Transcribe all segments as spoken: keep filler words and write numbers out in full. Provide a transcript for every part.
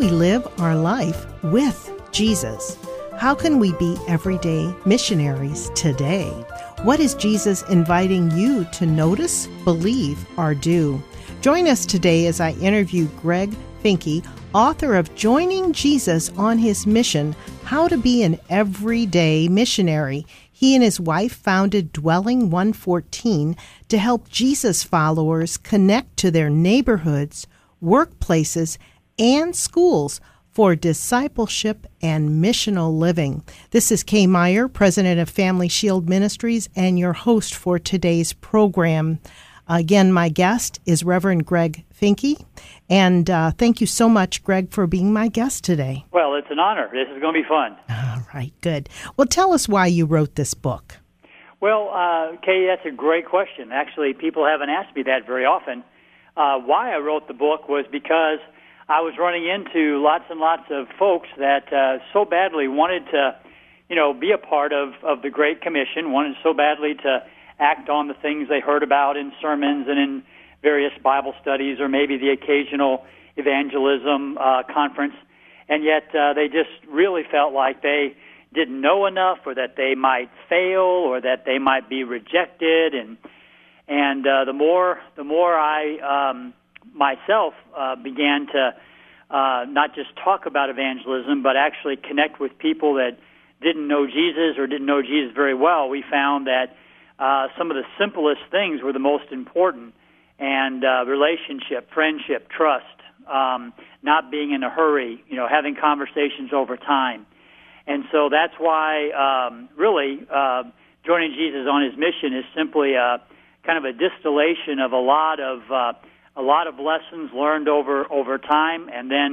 can we live our life with Jesus? How can we be everyday missionaries today? What is Jesus inviting you to notice, believe, or do? Join us today as I interview Greg Finke, author of Joining Jesus on His Mission, How to Be an Everyday Missionary. He and his wife founded Dwelling one fourteen to help Jesus followers connect to their neighborhoods, workplaces, and schools for discipleship and missional living. This is Kay Meyer, president of Family Shield Ministries, and your host for today's program. Again, my guest is Reverend Greg Finke, and uh, thank you so much, Greg, for being my guest today. Well, it's an honor. This is going to be fun. All right, good. Well, tell us why you wrote this book. Well, uh, Kay, that's a great question. Actually, people haven't asked me that very often. Uh, why I wrote the book was because I was running into lots and lots of folks that uh, so badly wanted to, you know, be a part of, of the Great Commission, wanted so badly to act on the things they heard about in sermons and in various Bible studies or maybe the occasional evangelism uh, conference, and yet uh, they just really felt like they didn't know enough or that they might fail or that they might be rejected. And and uh, the more the more I um, myself uh, began to uh, not just talk about evangelism but actually connect with people that didn't know Jesus or didn't know Jesus very well, we found that Uh, some of the simplest things were the most important, and uh, relationship, friendship, trust, um, not being in a hurry, you know, having conversations over time. And so that's why um, really uh, Joining Jesus on His Mission is simply a kind of a distillation of a lot of uh, a lot of lessons learned over, over time and then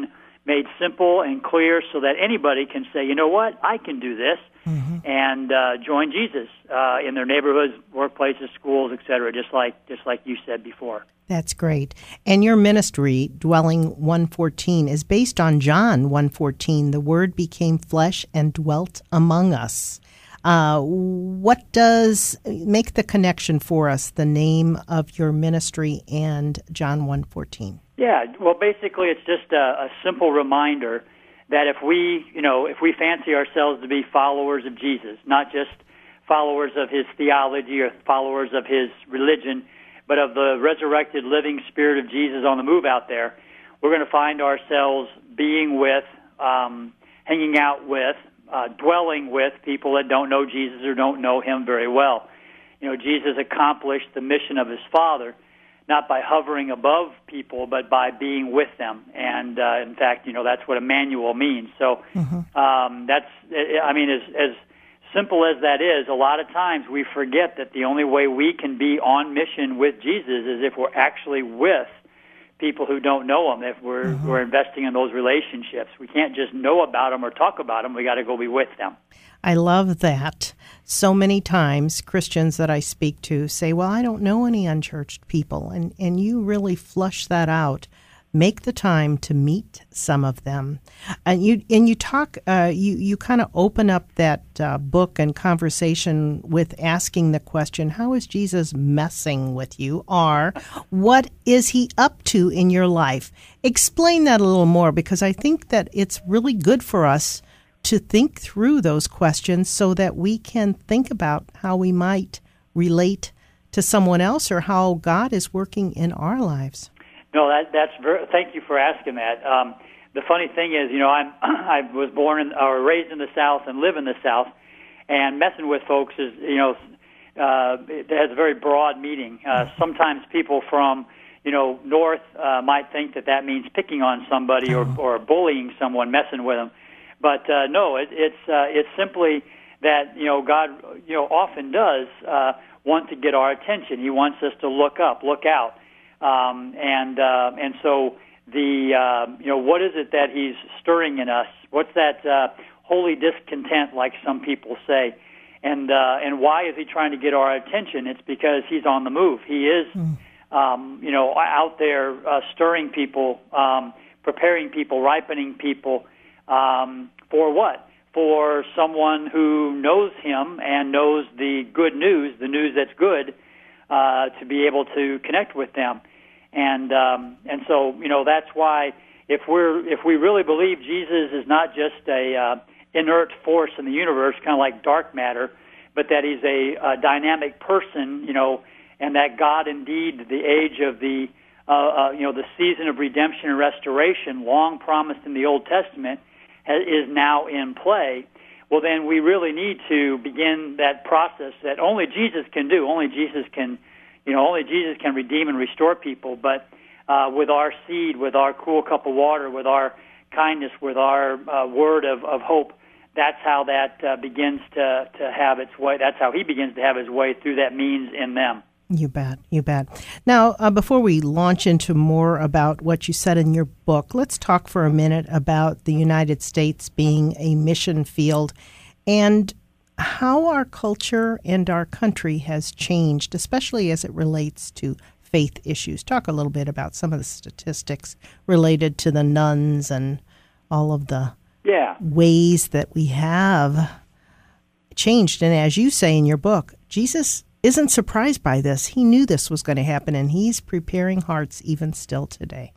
made simple and clear so that anybody can say, you know what, I can do this. Mm-hmm. And uh, join Jesus uh, in their neighborhoods, workplaces, schools, et cetera, just like, just like you said before. That's great. And your ministry, Dwelling one fourteen, is based on John one fourteen, the Word became flesh and dwelt among us. Uh, what does make the connection for us, the name of your ministry and John one fourteen? Yeah, well, basically it's just a, a simple reminder that if we, you know, if we fancy ourselves to be followers of Jesus, not just followers of his theology or followers of his religion, but of the resurrected living Spirit of Jesus on the move out there, we're going to find ourselves being with, um, hanging out with, uh, dwelling with people that don't know Jesus or don't know him very well. You know, Jesus accomplished the mission of his Father, not by hovering above people, but by being with them. And, uh, in fact, you know, that's what Emmanuel means. So mm-hmm. um, that's, I mean, as, as simple as that is, a lot of times we forget that the only way we can be on mission with Jesus is if we're actually with people who don't know him, if we're, mm-hmm. we're investing in those relationships. We can't just know about them or talk about them. We got to go be with them. I love that. So many times Christians that I speak to say, well, I don't know any unchurched people, and, and you really flush that out. Make the time to meet some of them. And you and you talk, uh, you, you kind of open up that uh, book and conversation with asking the question, how is Jesus messing with you? Or what is he up to in your life? Explain that a little more, because I think that it's really good for us to think through those questions so that we can think about how we might relate to someone else or how God is working in our lives. No, that, that's very, thank you for asking that. Um, the funny thing is, you know, I'm, I was born in, or raised in the South and live in the South, and messing with folks is, you know, uh, it has a very broad meaning. Uh, sometimes people from, you know, North uh, might think that that means picking on somebody or, or bullying someone, messing with them. But uh, no, it, it's uh, it's simply that, you know, God, you know, often does uh, want to get our attention. He wants us to look up, look out, um, and uh, and so the uh, you know, what is it that He's stirring in us? What's that uh, holy discontent, like some people say, and uh, and why is He trying to get our attention? It's because He's on the move. He is, um, you know, out there uh, stirring people, um, preparing people, ripening people. Um, for what? For someone who knows him and knows the good news, the news that's good, uh, to be able to connect with them. And um, and so, you know, that's why, if we're if we really believe Jesus is not just a uh, inert force in the universe, kind of like dark matter, but that he's a, a dynamic person, you know, and that God indeed, the age of the uh, uh, you know the season of redemption and restoration, long promised in the Old Testament, ha- is now in play. Well, then we really need to begin that process that only Jesus can do. Only Jesus can, you know, only Jesus can redeem and restore people. But uh, with our seed, with our cool cup of water, with our kindness, with our uh, word of, of hope, that's how that uh, begins to, to have its way. That's how he begins to have his way through that means in them. You bet, you bet. Now, uh, before we launch into more about what you said in your book, let's talk for a minute about the United States being a mission field and how our culture and our country has changed, especially as it relates to faith issues. Talk a little bit about some of the statistics related to the nuns and all of the yeah. ways that we have changed. And as you say in your book, Jesus isn't surprised by this. He knew this was going to happen, and he's preparing hearts even still today.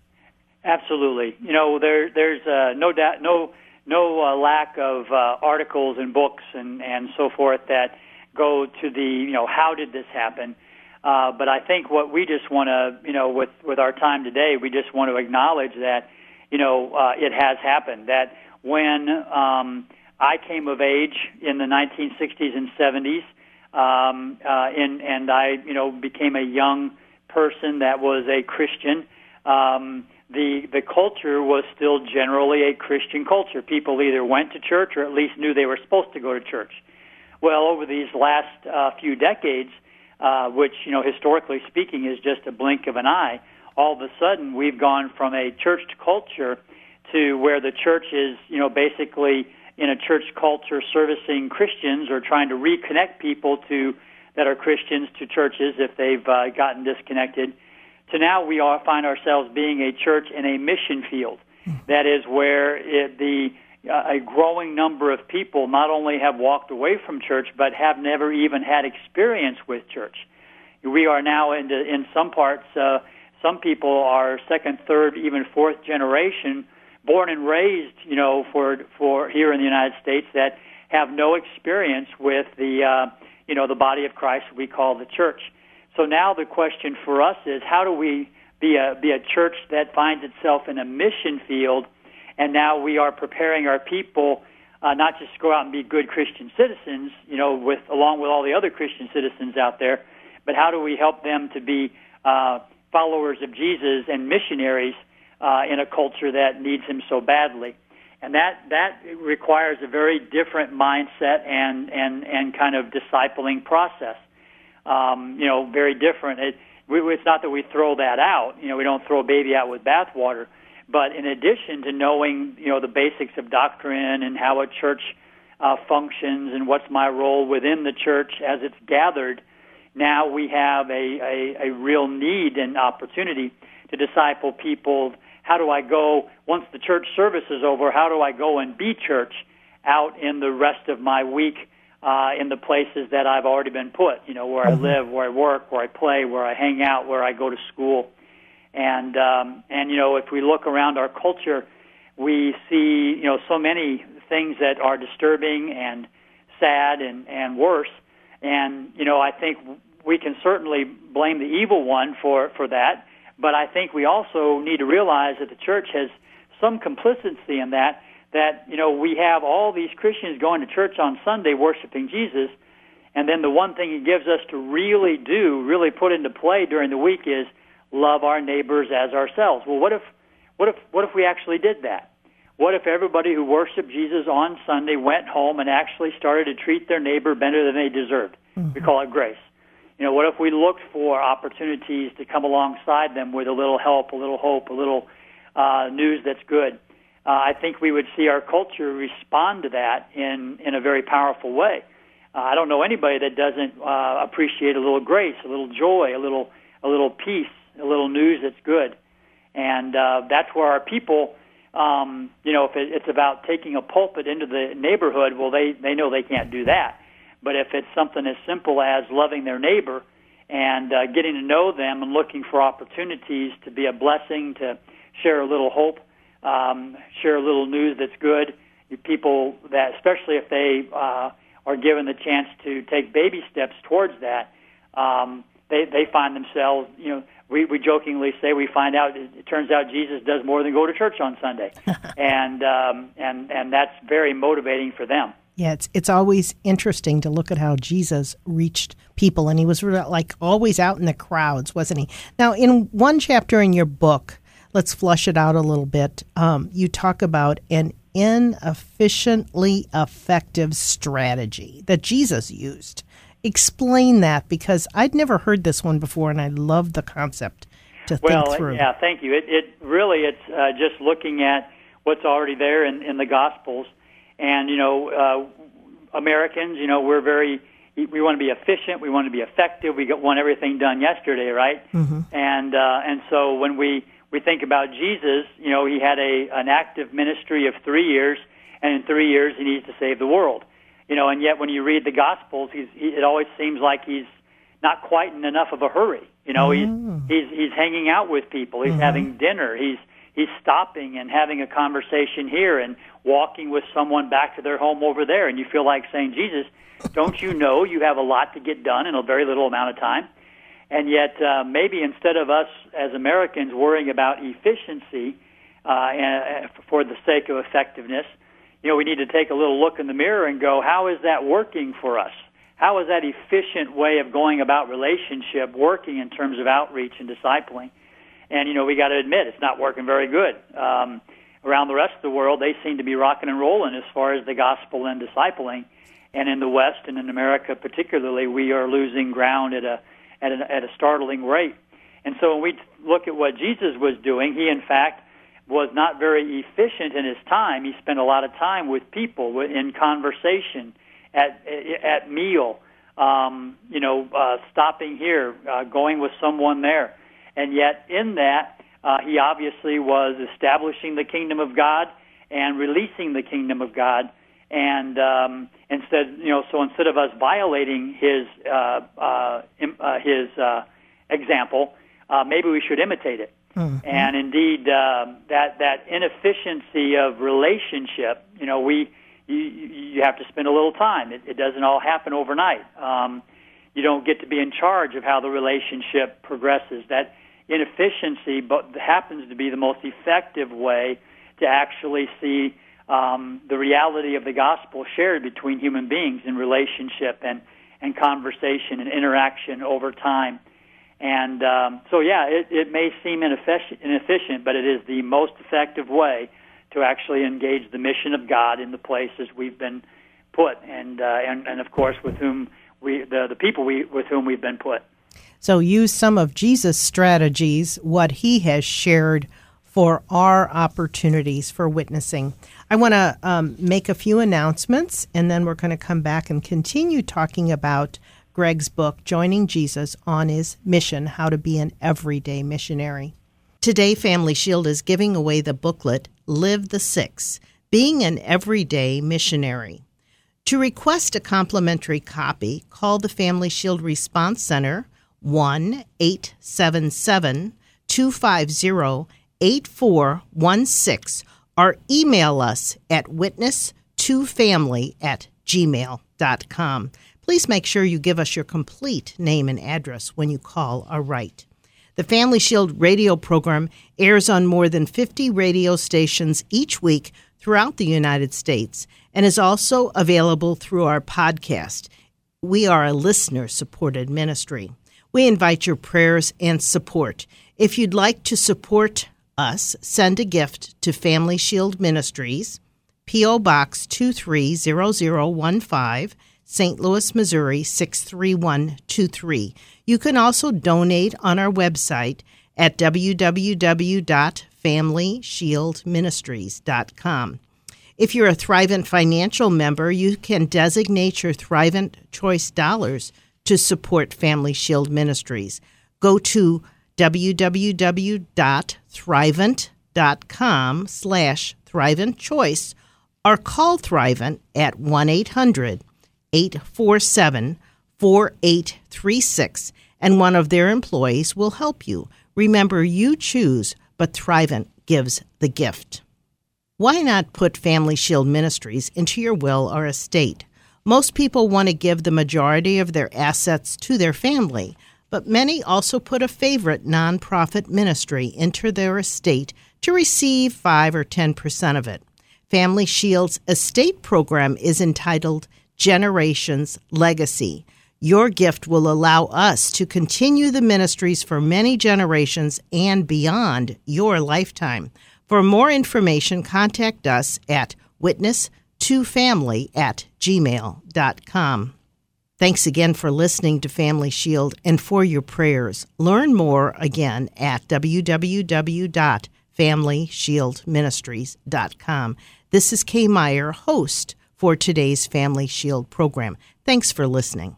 Absolutely. You know, there, there's uh, no doubt, no, no uh, lack of uh, articles and books and, and so forth that go to the, you know, how did this happen? Uh, but I think what we just want to, you know, with, with our time today, we just want to acknowledge that, you know, uh, it has happened, that when um, I came of age in the nineteen sixties and seventies, Um, uh, and, and I, you know, became a young person that was a Christian. Um, the the culture was still generally a Christian culture. People either went to church or at least knew they were supposed to go to church. Well, over these last uh, few decades, uh, which, you know, historically speaking is just a blink of an eye, all of a sudden we've gone from a church culture to where the church is, you know, basically in a church culture servicing Christians or trying to reconnect people to that are Christians to churches if they've uh, gotten disconnected, to now we all find ourselves being a church in a mission field. That is where it, the uh, a growing number of people not only have walked away from church but have never even had experience with church. We are now in, in some parts, uh, some people are second, third, even fourth generation born and raised, you know, for for here in the United States that have no experience with the, uh, you know, the body of Christ we call the church. So now the question for us is, how do we be a be a church that finds itself in a mission field, and now we are preparing our people uh, not just to go out and be good Christian citizens, you know, with along with all the other Christian citizens out there, but how do we help them to be uh, followers of Jesus and missionaries Uh, in a culture that needs him so badly? And that that requires a very different mindset and and, and kind of discipling process. Um, you know, very different. It, we, it's not that we throw that out. You know, we don't throw a baby out with bathwater. But in addition to knowing, you know, the basics of doctrine and how a church uh, functions and what's my role within the church as it's gathered, now we have a, a, a real need and opportunity to disciple people. How do I go, once the church service is over, how do I go and be church out in the rest of my week uh, in the places that I've already been put, you know, where I live, where I work, where I play, where I hang out, where I go to school. And, um, and you know, if we look around our culture, we see, you know, so many things that are disturbing and sad and, and worse. And, you know, I think we can certainly blame the evil one for, for that. But I think we also need to realize that the church has some complicity in that, that, you know, we have all these Christians going to church on Sunday worshiping Jesus, and then the one thing he gives us to really do, really put into play during the week is love our neighbors as ourselves. Well, what if, what if, what if we actually did that? What if everybody who worshiped Jesus on Sunday went home and actually started to treat their neighbor better than they deserved? Mm-hmm. We call it grace. You know, what if we looked for opportunities to come alongside them with a little help, a little hope, a little uh, news that's good? Uh, I think we would see our culture respond to that in, in a very powerful way. Uh, I don't know anybody that doesn't uh, appreciate a little grace, a little joy, a little a little peace, a little news that's good. And uh, that's where our people, um, you know, if it, it's about taking a pulpit into the neighborhood, well, they, they know they can't do that. But if it's something as simple as loving their neighbor and uh, getting to know them and looking for opportunities to be a blessing, to share a little hope, um, share a little news that's good. People that, especially if they uh, are given the chance to take baby steps towards that, um, they, they find themselves, you know, we, we jokingly say we find out, it, it turns out Jesus does more than go to church on Sunday. and um, and and that's very motivating for them. Yeah, it's it's always interesting to look at how Jesus reached people, and he was like always out in the crowds, wasn't he? Now, in one chapter in your book, let's flush it out a little bit, um, you talk about an inefficiently effective strategy that Jesus used. Explain that, because I'd never heard this one before, and I love the concept to well, think through. Well, yeah, thank you. It, it really, it's uh, just looking at what's already there in, in the Gospels. And, you know, uh, Americans, you know, we're very, we want to be efficient, we want to be effective, we want everything done yesterday, right? Mm-hmm. And uh, and so when we, we think about Jesus, you know, he had a an active ministry of three years, and in three years he needs to save the world. You know, and yet when you read the Gospels, he's, he, it always seems like he's not quite in enough of a hurry. You know, mm-hmm. he's, he's he's hanging out with people, he's mm-hmm. having dinner, he's He's stopping and having a conversation here and walking with someone back to their home over there. And you feel like saying, Jesus, don't you know you have a lot to get done in a very little amount of time? And yet uh, maybe instead of us as Americans worrying about efficiency uh, and, for the sake of effectiveness, you know, we need to take a little look in the mirror and go, how is that working for us? How is that efficient way of going about relationship working in terms of outreach and discipling? And, you know, we got to admit, it's not working very good. Um, around the rest of the world, they seem to be rocking and rolling as far as the gospel and discipling. And in the West and in America particularly, we are losing ground at a at a, at a startling rate. And so when we look at what Jesus was doing, he, in fact, was not very efficient in his time. He spent a lot of time with people, in conversation, at, at meal, um, you know, uh, stopping here, uh, going with someone there. And yet in that, uh, he obviously was establishing the kingdom of God and releasing the kingdom of God. And um, instead, you know, so instead of us violating his uh, uh, his uh, example, uh, maybe we should imitate it. Mm-hmm. And indeed, uh, that that inefficiency of relationship, you know, we you, you have to spend a little time. It, it doesn't all happen overnight. Um, you don't get to be in charge of how the relationship progresses. That inefficiency but happens to be the most effective way to actually see um, the reality of the gospel shared between human beings in relationship and, and conversation and interaction over time. And um, so, yeah, it, it may seem inefficient, but it is the most effective way to actually engage the mission of God in the places we've been put, and, uh, and, and of course, with whom we the, the people we with whom we've been put. So use some of Jesus' strategies, what he has shared, for our opportunities for witnessing. I want to um, make a few announcements, and then we're going to come back and continue talking about Greg's book, Joining Jesus on His Mission, How to Be an Everyday Missionary. Today, Family Shield is giving away the booklet, Live the Six, Being an Everyday Missionary. To request a complimentary copy, call the Family Shield Response Center, one eight seven seven, two five zero, eight four one six, or email us at witness two family at gmail dot com. Please make sure you give us your complete name and address when you call or write. The Family Shield radio program airs on more than fifty radio stations each week throughout the United States and is also available through our podcast. We are a listener-supported ministry. We invite your prayers and support. If you'd like to support us, send a gift to Family Shield Ministries, P O. Box two three zero zero one five, Saint Louis, Missouri six three one two three. You can also donate on our website at w w w dot family shield ministries dot com. If you're a Thrivent Financial member, you can designate your Thrivent Choice dollars to support Family Shield Ministries. Go to w w w dot thrivent dot com slash Thrivent Choice or call Thrivent at one eight hundred, eight four seven, four eight three six, and one of their employees will help you. Remember, you choose, but Thrivent gives the gift. Why not put Family Shield Ministries into your will or estate? Most people want to give the majority of their assets to their family, but many also put a favorite nonprofit ministry into their estate to receive five or ten percent of it. Family Shield's estate program is entitled Generations Legacy. Your gift will allow us to continue the ministries for many generations and beyond your lifetime. For more information, contact us at witness to family at gmail dot com. Thanks again for listening to Family Shield and for your prayers. Learn more again at w w w dot family shield ministries dot com. This is Kay Meyer, host for today's Family Shield program. Thanks for listening.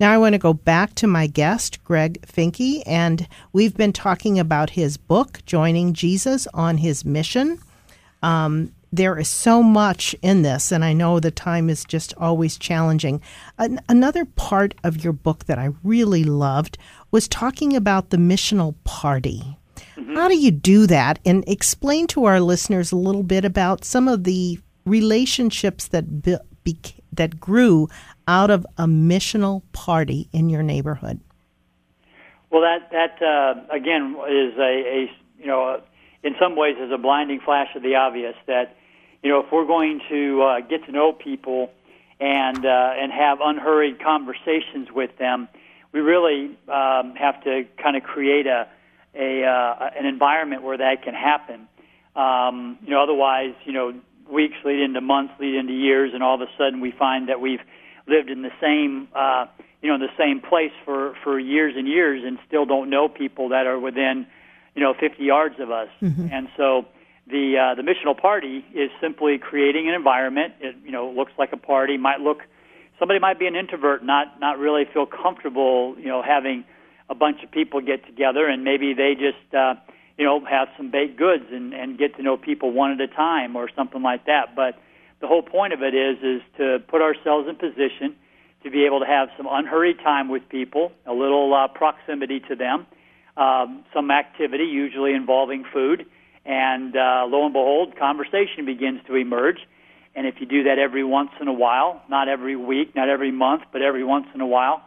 Now I want to go back to my guest, Greg Finke, and we've been talking about his book, Joining Jesus on His Mission. Um, there is so much in this, and I know the time is just always challenging. An- another part of your book that I really loved was talking about the missional party. Mm-hmm. How do you do that? And explain to our listeners a little bit about some of the relationships that be- be- that grew out of a missional party in your neighborhood. Well, that that uh, again is a, a you know in some ways is a blinding flash of the obvious that you know if we're going to uh, get to know people and uh, and have unhurried conversations with them, we really um, have to kind of create a a uh, an environment where that can happen. Um, you know, otherwise, you know. weeks lead into months, lead into years, and all of a sudden we find that we've lived in the same, uh, you know, in the same place for, for years and years, and still don't know people that are within, you know, fifty yards of us. Mm-hmm. And so the uh, the missional party is simply creating an environment. It you know looks like a party. Might look, somebody might be an introvert, not not really feel comfortable, you know, having a bunch of people get together, and maybe they just. Uh, you know, have some baked goods and, and get to know people one at a time or something like that. But the whole point of it is is to put ourselves in position to be able to have some unhurried time with people, a little uh, proximity to them, um, some activity usually involving food, and uh, lo and behold, conversation begins to emerge. And if you do that every once in a while, not every week, not every month, but every once in a while,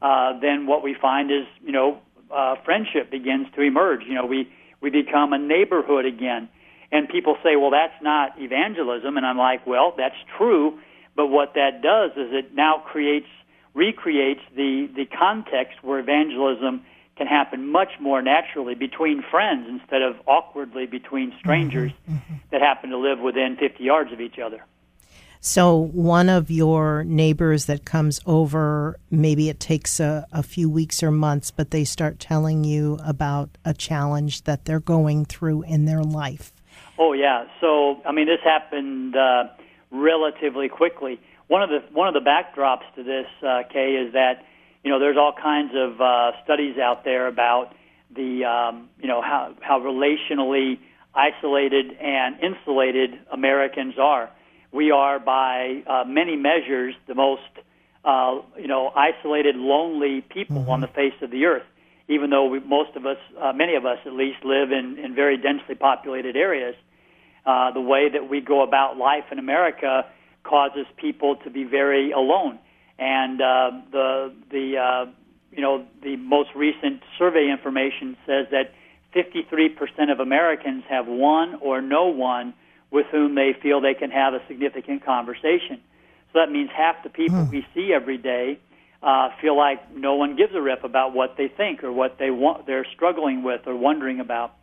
uh, then what we find is, you know, uh, friendship begins to emerge. You know, we... We become a neighborhood again. And people say, well, that's not evangelism. And I'm like, well, that's true. But what that does is it now creates, recreates the, the context where evangelism can happen much more naturally between friends instead of awkwardly between strangers mm-hmm, mm-hmm. that happen to live within fifty yards of each other. So one of your neighbors that comes over, maybe it takes a, a few weeks or months, but they start telling you about a challenge that they're going through in their life. Oh, yeah. So, I mean, this happened uh, relatively quickly. One of the one of the backdrops to this, uh, Kay, is that, you know, there's all kinds of uh, studies out there about the, um, you know, how, how relationally isolated and insulated Americans are. We are, by uh, many measures, the most, uh, you know, isolated, lonely people mm-hmm. on the face of the earth. Even though we, most of us, uh, many of us at least, live in, in very densely populated areas, uh, the way that we go about life in America causes people to be very alone. And uh, the the uh, you know the most recent survey information says that fifty-three percent of Americans have one or no one with whom they feel they can have a significant conversation. So that means half the people mm. we see every day uh, feel like no one gives a rip about what they think or what they want, they're struggling with or wondering about.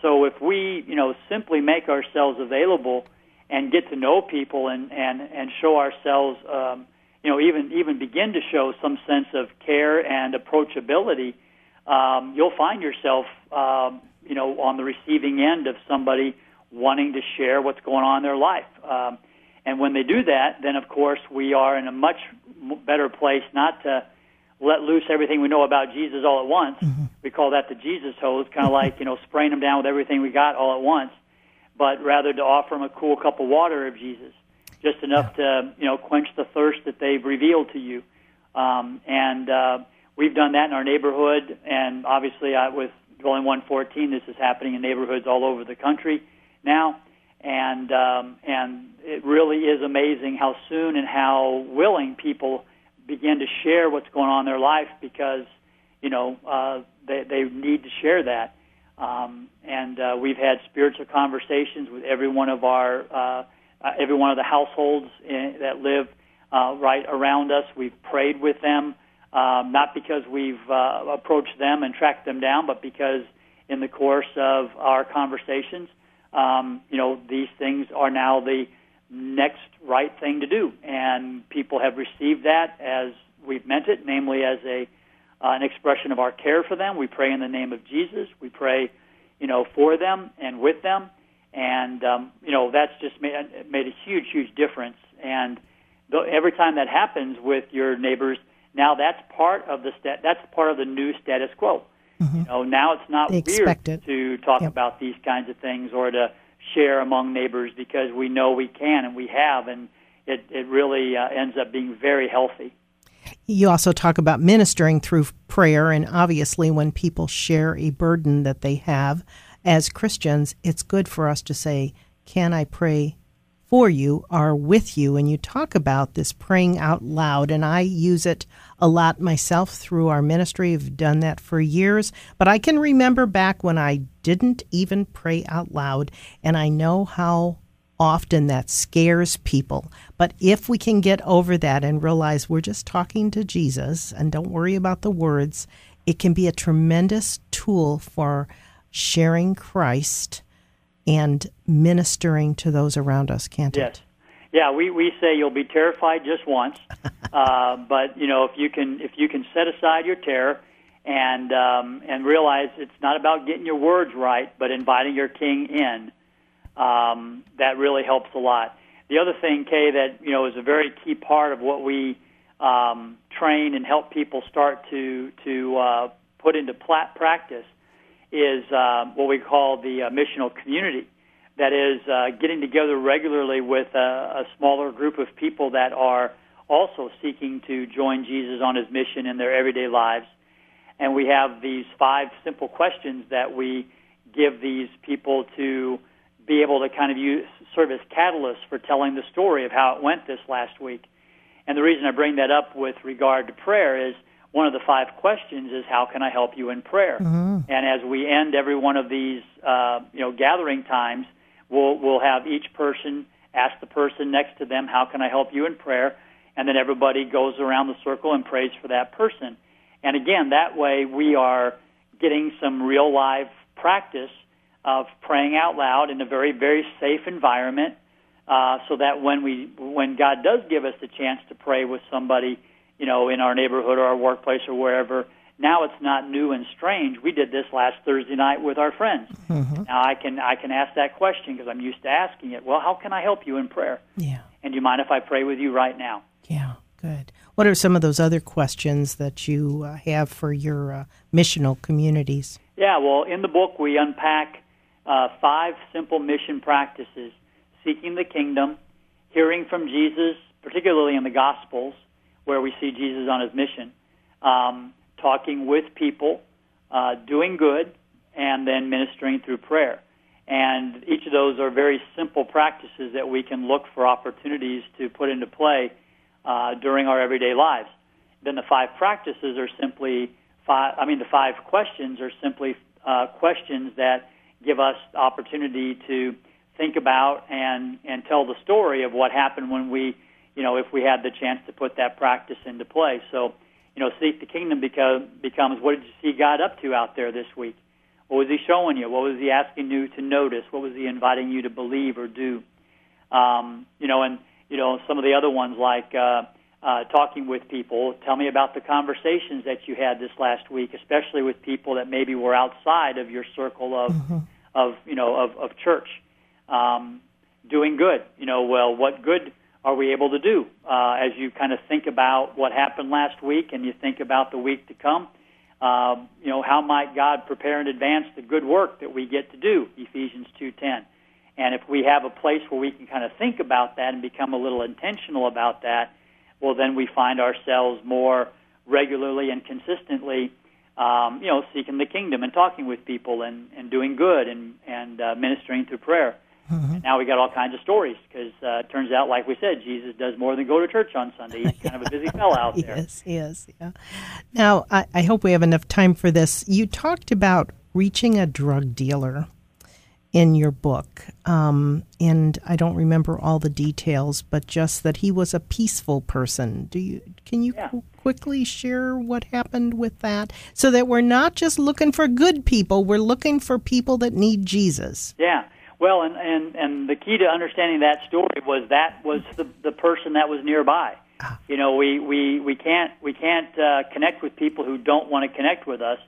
So if we, you know, simply make ourselves available and get to know people and, and, and show ourselves, um, you know, even even begin to show some sense of care and approachability, um, you'll find yourself, um, you know, on the receiving end of somebody wanting to share what's going on in their life. Um, and when they do that, then, of course, we are in a much better place not to let loose everything we know about Jesus all at once. Mm-hmm. We call that the Jesus hose, kind of like, you know, spraying them down with everything we got all at once, but rather to offer them a cool cup of water of Jesus, just enough yeah. to, you know, quench the thirst that they've revealed to you. Um, and uh, we've done that in our neighborhood, and obviously I, with Dwelling one fourteen, this is happening in neighborhoods all over the country now, And um, and it really is amazing how soon and how willing people begin to share what's going on in their life because, you know, uh, they, they need to share that. Um, and uh, we've had spiritual conversations with every one of our, uh, uh, every one of the households in, that live uh, right around us. We've prayed with them, um, not because we've uh, approached them and tracked them down, but because in the course of our conversations, Um, you know, these things are now the next right thing to do, and people have received that as we've meant it, namely as a uh, an expression of our care for them. We pray in the name of Jesus. We pray, you know, for them and with them, and um, you know that's just made, made a huge, huge difference. And the, every time that happens with your neighbors, now that's part of the stat, that's part of the new status quo. Mm-hmm. You know, now it's not weird to talk yep. about these kinds of things or to share among neighbors because we know we can and we have, and it, it really uh, ends up being very healthy. You also talk about ministering through prayer, and obviously when people share a burden that they have as Christians, it's good for us to say, can I pray for you or with you? And you talk about this praying out loud, and I use it a lot myself through our ministry. I've done that for years, but I can remember back when I didn't even pray out loud, and I know how often that scares people. But if we can get over that and realize we're just talking to Jesus and don't worry about the words, it can be a tremendous tool for sharing Christ and ministering to those around us, can't yes. it? Yeah, we, we say you'll be terrified just once, uh, but you know if you can if you can set aside your terror and um, and realize it's not about getting your words right, but inviting your King in, um, that really helps a lot. The other thing, Kay, that you know is a very key part of what we um, train and help people start to to uh, put into plat- practice. is uh, what we call the uh, missional community. That is uh, getting together regularly with a, a smaller group of people that are also seeking to join Jesus on his mission in their everyday lives. And we have these five simple questions that we give these people to be able to kind of use, serve as catalysts for telling the story of how it went this last week. And the reason I bring that up with regard to prayer is one of the five questions is, how can I help you in prayer? Mm-hmm. And as we end every one of these uh, you know, gathering times, we'll, we'll have each person ask the person next to them, how can I help you in prayer? And then everybody goes around the circle and prays for that person. And again, that way we are getting some real live practice of praying out loud in a very, very safe environment uh, so that when we when God does give us the chance to pray with somebody, you know, in our neighborhood or our workplace or wherever, now it's not new and strange. We did this last Thursday night with our friends. Mm-hmm. Now I can I can ask that question because I'm used to asking it. Well, how can I help you in prayer? Yeah. And do you mind if I pray with you right now? Yeah, good. What are some of those other questions that you uh, have for your uh, missional communities? Yeah, well, in the book we unpack uh, five simple mission practices: seeking the kingdom, hearing from Jesus, particularly in the Gospels, where we see Jesus on his mission, um, talking with people, uh, doing good, and then ministering through prayer. And each of those are very simple practices that we can look for opportunities to put into play uh, during our everyday lives. Then the five practices are simply five, I mean, the five questions are simply uh, questions that give us the opportunity to think about and, and tell the story of what happened when we you know, if we had the chance to put that practice into play. So, you know, seek the kingdom because, becomes, what did you see God up to out there this week? What was he showing you? What was he asking you to notice? What was he inviting you to believe or do? Um, you know, and, you know, some of the other ones like uh, uh, talking with people. Tell me about the conversations that you had this last week, especially with people that maybe were outside of your circle of, mm-hmm. of you know, of, of church. Um, doing good. You know, well, what good are we able to do? Uh, as you kind of think about what happened last week and you think about the week to come, uh, you know, how might God prepare in advance the good work that we get to do, Ephesians two ten. And if we have a place where we can kind of think about that and become a little intentional about that, well, then we find ourselves more regularly and consistently, um, you know, seeking the kingdom and talking with people and, and doing good and, and uh, ministering through prayer. Mm-hmm. And now we got all kinds of stories because uh, it turns out, like we said, Jesus does more than go to church on Sunday. He's kind of a busy fellow out there. Yes, he is. Yeah. Now, I, I hope we have enough time for this. You talked about reaching a drug dealer in your book, um, and I don't remember all the details, but just that he was a peaceful person. Do you? Can you yeah. quickly share what happened with that, so that we're not just looking for good people, we're looking for people that need Jesus? Yeah. Well, and, and, and the key to understanding that story was that was the, the person that was nearby. You know, we, we, we can't we can't uh, connect with people who don't want to connect with us,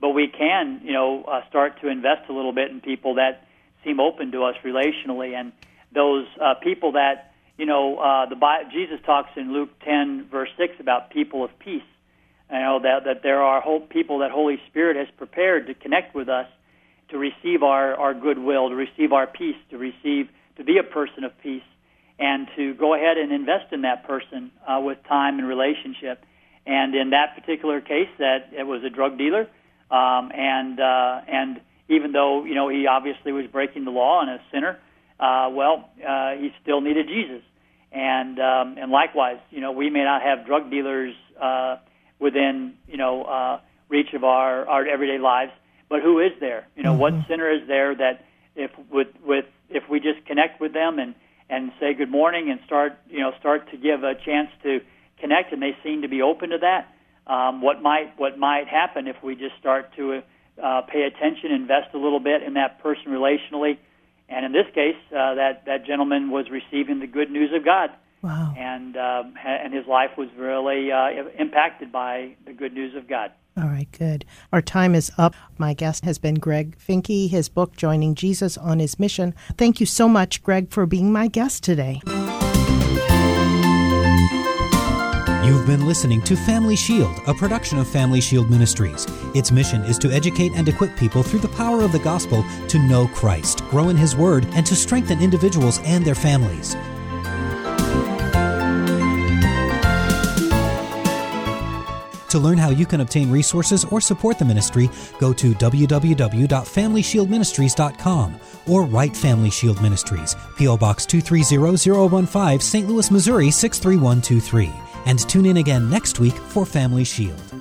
but we can, you know, uh, start to invest a little bit in people that seem open to us relationally, and those uh, people that, you know, uh, the Bible, Jesus talks in Luke ten, verse six about people of peace, you know, that, that there are whole people that Holy Spirit has prepared to connect with us, to receive our, our goodwill, to receive our peace, to receive, to be a person of peace, and to go ahead and invest in that person uh, with time and relationship. And in that particular case, that it was a drug dealer, um, and uh, and even though, you know, he obviously was breaking the law and a sinner, uh, well, uh, he still needed Jesus. And um, and likewise, you know, we may not have drug dealers uh, within, you know, uh, reach of our, our everyday lives, but who is there? You know, mm-hmm. what sinner is there that if with with if we just connect with them and, and say good morning and start, you know, start to give a chance to connect, and they seem to be open to that, um, what might what might happen if we just start to uh, pay attention, invest a little bit in that person relationally? And in this case, uh, that, that gentleman was receiving the good news of God. Wow. And, um, and his life was really uh, impacted by the good news of God. All right, good. Our time is up. My guest has been Greg Finke, his book, Joining Jesus on His Mission. Thank you so much, Greg, for being my guest today. You've been listening to Family Shield, a production of Family Shield Ministries. Its mission is to educate and equip people through the power of the gospel to know Christ, grow in His Word, and to strengthen individuals and their families. To learn how you can obtain resources or support the ministry, go to w w w dot family shield ministries dot com or write Family Shield Ministries, P O. Box two three zero zero one five, Saint Louis, Missouri six three one two three. And tune in again next week for Family Shield.